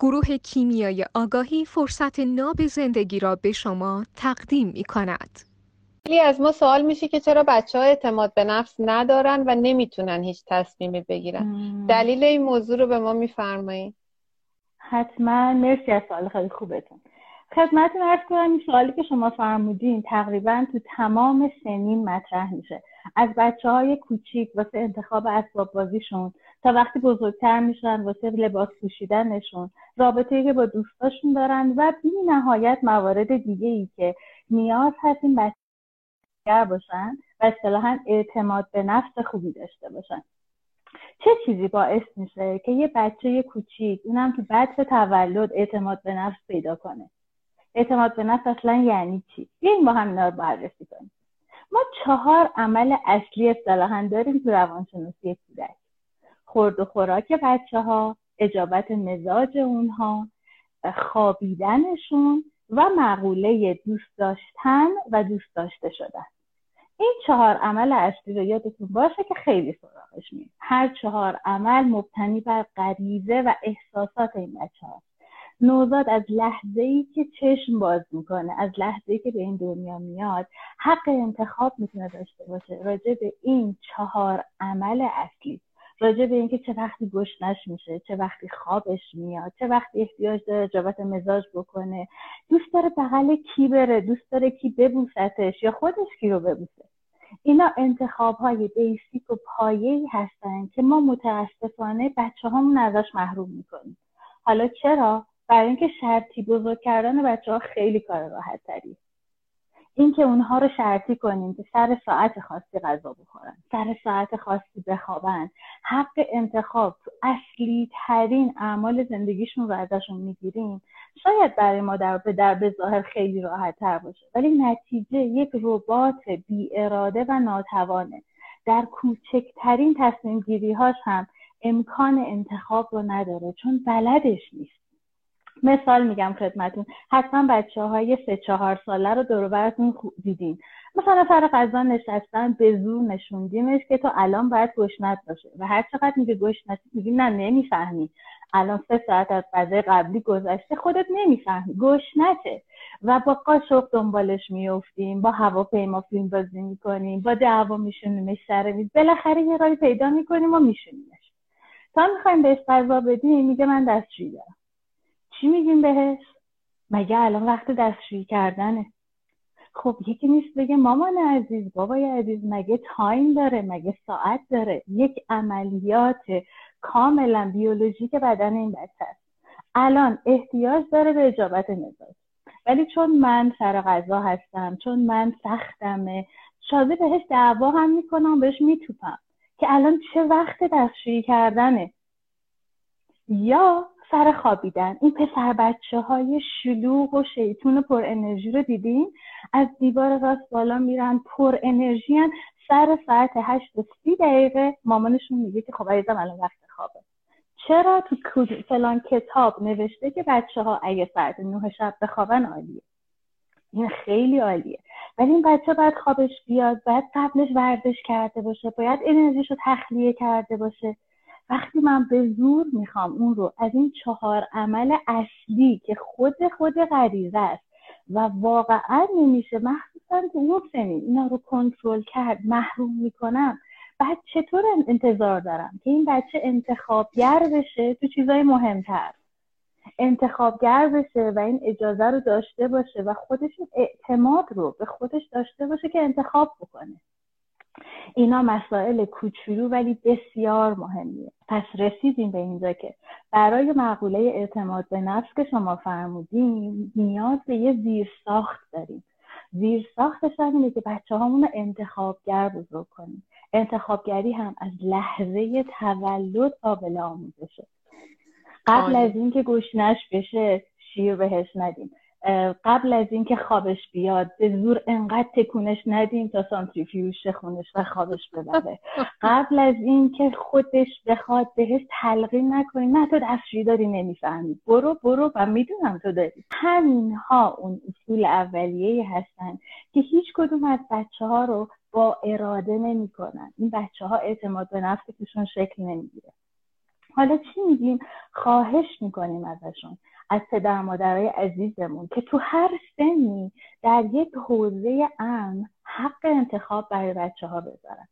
گروه کیمیای آگاهی فرصت ناب زندگی را به شما تقدیم می کند. خیلی از ما سوال میشه که چرا بچه‌ها اعتماد به نفس ندارن و نمیتونن هیچ تصمیمی بگیرن. دلیل این موضوع رو به ما میفرمایید؟ حتما. مرسی از سوال خیلی خوبتون. خدمتتون عرض کنم این سوالی که شما فرمودین تقریبا تو تمام سنین مطرح میشه. از بچه‌های کوچیک واسه انتخاب اسباب بازیشون تا وقتی بزرگتر میشن واسه لباس پوشیدنشون، رابطه‌ای که با دوستاشون دارن و بی‌نهایت موارد دیگه‌ای که نیاز هست این بچه‌ها باشن و اصطلاحاً اعتماد به نفس خوبی داشته باشن. چه چیزی باعث میشه که یه بچه کوچیک اونم تو بدو تولد اعتماد به نفس پیدا کنه؟ اعتماد به نفس اصلا یعنی چی؟ بیاین با هم اینا رو بررسی کنیم. ما 4 عمل اصلی اصطلاحاً داریم تو روانشناسی کودک: خورد و خوراک بچه‌ها، اجابت مزاج اونها، خوابیدنشون و مقوله دوست داشتن و دوست داشته شدن. این 4 عمل اصلی رو یادتون باشه که خیلی سراغش میریم. هر 4 عمل مبتنی بر غریزه و احساسات این بچه‌ها. نوزاد از لحظه‌ای که چشم باز میکنه، از لحظه‌ای که به این دنیا میاد، حق انتخاب میتونه داشته باشه راجع به این 4 عمل اصلی. راجع به اینکه چه وقتی گشنش میشه، چه وقتی خوابش میاد، چه وقتی احتیاج داره اجابت مزاج بکنه، دوست داره بغل کی بره، دوست داره کی ببوستش یا خودش کی رو ببوسه. اینا انتخاب‌های بیسیک و پایه‌ای هستن که ما متأسفانه بچه‌هامون ازش محروم میکنیم. حالا چرا؟ برای اینکه شرطی بزرگ کردن بچه‌ها خیلی کار راحت‌تریه. اینکه اونها رو شرطی کنیم که سر ساعت خاصی غذا بخورن، سر ساعت خاصی بخوابن، حق انتخاب تو اصلی ترین اعمال زندگیشون رو ازشون میگیریم، شاید برای مادر و پدر به ظاهر خیلی راحت تر باشه، ولی نتیجه یک ربات بی اراده و ناتوانه. در کوچکترین تصمیم گیری هاش هم امکان انتخاب رو نداره چون بلدش نیست. مثال میگم خدمتون، حتما بچه‌های 3-4 ساله رو دور و براتون دیدین. مثلا سر غذا نشستن، به زور نشوندیمش که تو الان باید گشنت باشه و هر چقدر میگه گشنت میگی نه نمیفهمی، الان 3 ساعت از غذای قبلی گذشته، خودت نمیفهمی گشنته. و با قاشق دنبالش میافتیم، با هواپیما فیلم بازی میکنیم، با دعوا میشونیمش سر میز، بالاخره یه راهی پیدا میکنیم و میشونیمش. تا میخوایم بهش غذا بدیم میگه من دستشویی دارم. چی میگیم بهش؟ مگه الان وقت دستشویی کردنه؟ خب یکی نیست بگه مامان عزیز، بابای عزیز، مگه تایم داره؟ مگه ساعت داره؟ یک عملیات کاملا بیولوژیک بدن این بچه است. الان احتیاج داره به اجابت مزاج، ولی چون من سر غذا هستم، چون من سختمه، شازه بهش دعوا هم میکنم، بهش میتوپم که الان چه وقت دستشویی کردنه. یا سر خوابیدن، این پسر بچه های شلوغ و شیطون و پر انرژی رو دیدین؟ از دیوار راست بالا میرن، پر انرژی هن. سر ساعت 8:30 دقیقه مامانشون میگه که خب عزیزم الان وقت خوابه. چرا؟ تو فلان کتاب نوشته که بچه ها اگه ساعت 9 شب بخوابن عالیه. این خیلی عالیه، ولی این بچه باید خوابش بیاد، باید قبلش ورزش کرده باشه، باید انرژیش رو تخلیه کرده باشه. وقتی من به زور میخوام اون رو از این 4 عمل اصلی که خود غریزه است و واقعا نمیشه، مخصوصا که اون سنین اینا رو کنترل کرد، محروم میکنم، بعد چطور انتظار دارم که این بچه انتخابگر بشه تو چیزای مهمتر، انتخابگر بشه و این اجازه رو داشته باشه و خودش اعتماد رو به خودش داشته باشه که انتخاب بکنه؟ اینا مسائل کوچولو ولی بسیار مهمیه. پس رسیدیم به اینجا که برای مقوله اعتماد به نفس که شما فرمودین نیاز به یه زیرساخت داریم. زیرساختش اینه که بچه هامون رو انتخابگر بزرگ کنیم. انتخابگری هم از لحظه تولد قابل آموزشه. قبل از اینکه گشنش بشه شیر بهش ندیم، قبل از اینکه خوابش بیاد به زور انقدر تکونش ندیم تا سانتریفیوژ خونش و خوابش ببره، قبل از اینکه خودش بخواد بهش تلقین نکنیم نه تو دستشویی داری نمیفهمی، برو و میدونم تو داری. همینها اون اصول اولیه‌ای هستن که هیچ کدوم از بچه‌ها رو با اراده نمی‌کنن. این بچه‌ها اعتماد به نفس توشون شکل نمیگیره. حالا چی میگیم؟ خواهش میکنیم ازشون، از پدر مادرهای عزیزمون که تو هر سنی در یک حوزه امن حق انتخاب برای بچه ها بذارن.